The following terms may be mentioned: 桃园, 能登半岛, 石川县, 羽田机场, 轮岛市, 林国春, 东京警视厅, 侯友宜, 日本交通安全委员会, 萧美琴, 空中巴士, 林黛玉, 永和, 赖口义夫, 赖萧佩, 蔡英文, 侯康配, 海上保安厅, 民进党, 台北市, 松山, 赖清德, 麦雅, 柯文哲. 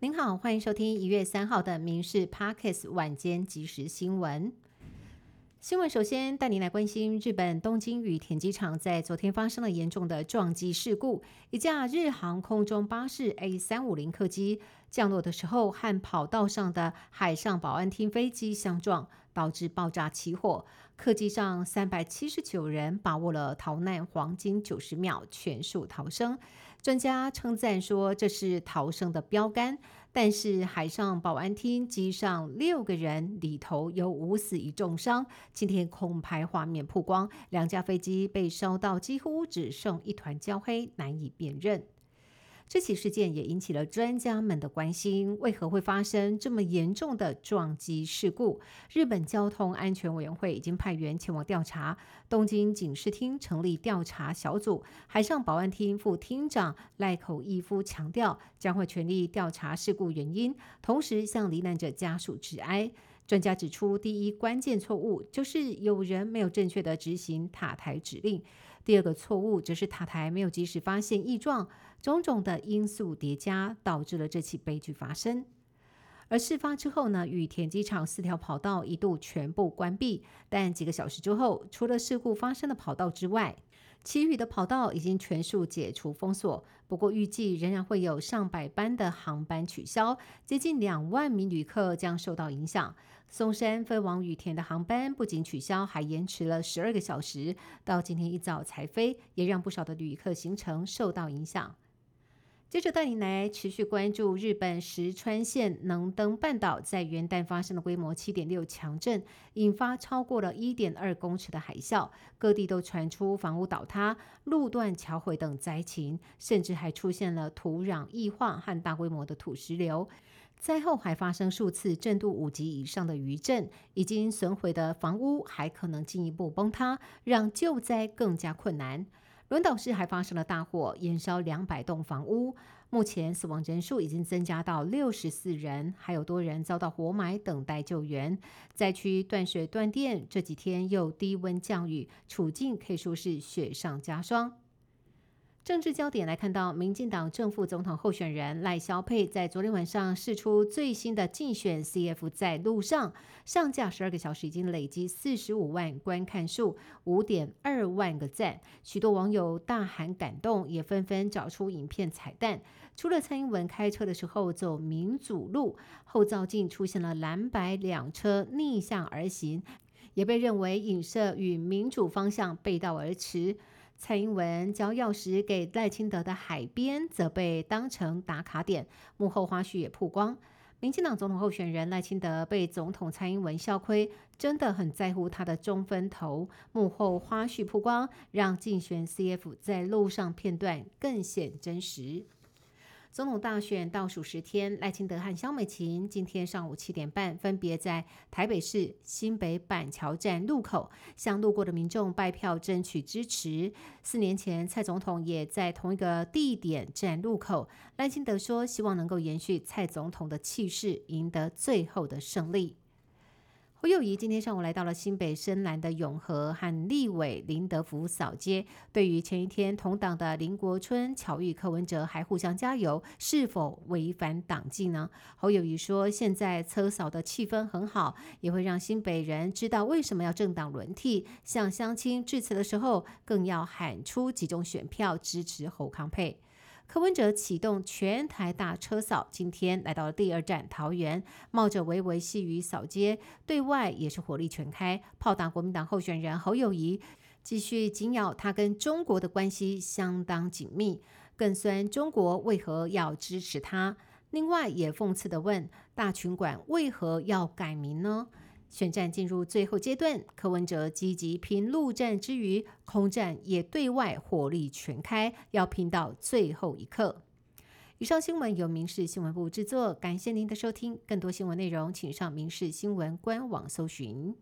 您好，欢迎收听1月3号的民视 Podcast 晚间即时新闻。新闻首先带您来关心日本东京羽田机场在昨天发生了严重的撞击事故，一架日航空中巴士 A350 客机降落的时候和跑道上的海上保安厅飞机相撞，导致爆炸起火，客机上379人把握了逃难黄金90秒，全数逃生。专家称赞说这是逃生的标杆，但是海上保安厅机上6个人里头有5死1重伤，今天空拍画面曝光，两架飞机被烧到几乎只剩一团焦黑，难以辨认。这起事件也引起了专家们的关心，为何会发生这么严重的撞击事故？日本交通安全委员会已经派员前往调查，东京警视厅成立调查小组，海上保安厅副厅长赖口义夫强调，将会全力调查事故原因，同时向罹难者家属致哀。专家指出，第一关键错误就是有人没有正确的执行塔台指令，第二个错误则是塔台没有及时发现异状，种种的因素叠加，导致了这起悲剧发生。而事发之后呢，羽田机场4条跑道一度全部关闭，但几个小时之后，除了事故发生的跑道之外，其余的跑道已经全数解除封锁，不过预计仍然会有上百班的航班取消，接近2万名旅客将受到影响。松山飞往羽田的航班不仅取消，还延迟了12个小时，到今天一早才飞，也让不少的旅客行程受到影响。接着带您来持续关注日本石川县能登半岛在元旦发生的规模 7.6 强震，引发超过了 1.2 公尺的海啸，各地都传出房屋倒塌、路段桥毁等灾情，甚至还出现了土壤异化和大规模的土石流。灾后还发生数次震度5级以上的余震，已经损毁的房屋还可能进一步崩塌，让救灾更加困难。轮岛市还发生了大火，延烧200栋房屋，目前死亡人数已经增加到64人，还有多人遭到活埋等待救援。灾区断水断电，这几天又低温降雨，处境可以说是雪上加霜。政治焦点来看到，民进党正副总统候选人赖萧佩在昨天晚上释出最新的竞选 CF 在路上，上架12个小时已经累积45万观看数， 5.2 万个赞，许多网友大喊感动，也纷纷找出影片彩蛋。除了蔡英文开车的时候走民主路，后照镜出现了蓝白两车逆向而行，也被认为影射与民主方向背道而驰。蔡英文交钥匙给赖清德的海边则被当成打卡点，幕后花絮也曝光。民进党总统候选人赖清德被总统蔡英文笑亏，真的很在乎他的中分头，幕后花絮曝光，让竞选 CF 在路上片段更显真实。总统大选倒数10天，赖清德和萧美琴今天上午7点半分别在台北市新北板桥站路口向路过的民众拜票争取支持。4年前蔡总统也在同一个地点站路口，赖清德说希望能够延续蔡总统的气势，赢得最后的胜利。侯友宜今天上午来到了新北深蓝的永和和立委林德福扫街，对于前一天同党的林国春、巧遇柯文哲还互相加油，是否违反党纪呢？侯友宜说，现在车扫的气氛很好，也会让新北人知道为什么要政党轮替，向乡亲致辞的时候更要喊出集中选票支持侯康配。柯文哲启动全台大车扫，今天来到了第2站桃园，冒着微微细雨扫街，对外也是火力全开，炮打国民党候选人侯友宜，继续紧咬他跟中国的关系相当紧密，更酸中国为何要支持他。另外也讽刺地问，大群馆为何要改名呢？选战进入最后阶段，柯文哲积极拼陆战之余，空战也对外火力全开，要拼到最后一刻。以上新闻由民视新闻部制作，感谢您的收听，更多新闻内容请上民视新闻官网搜寻。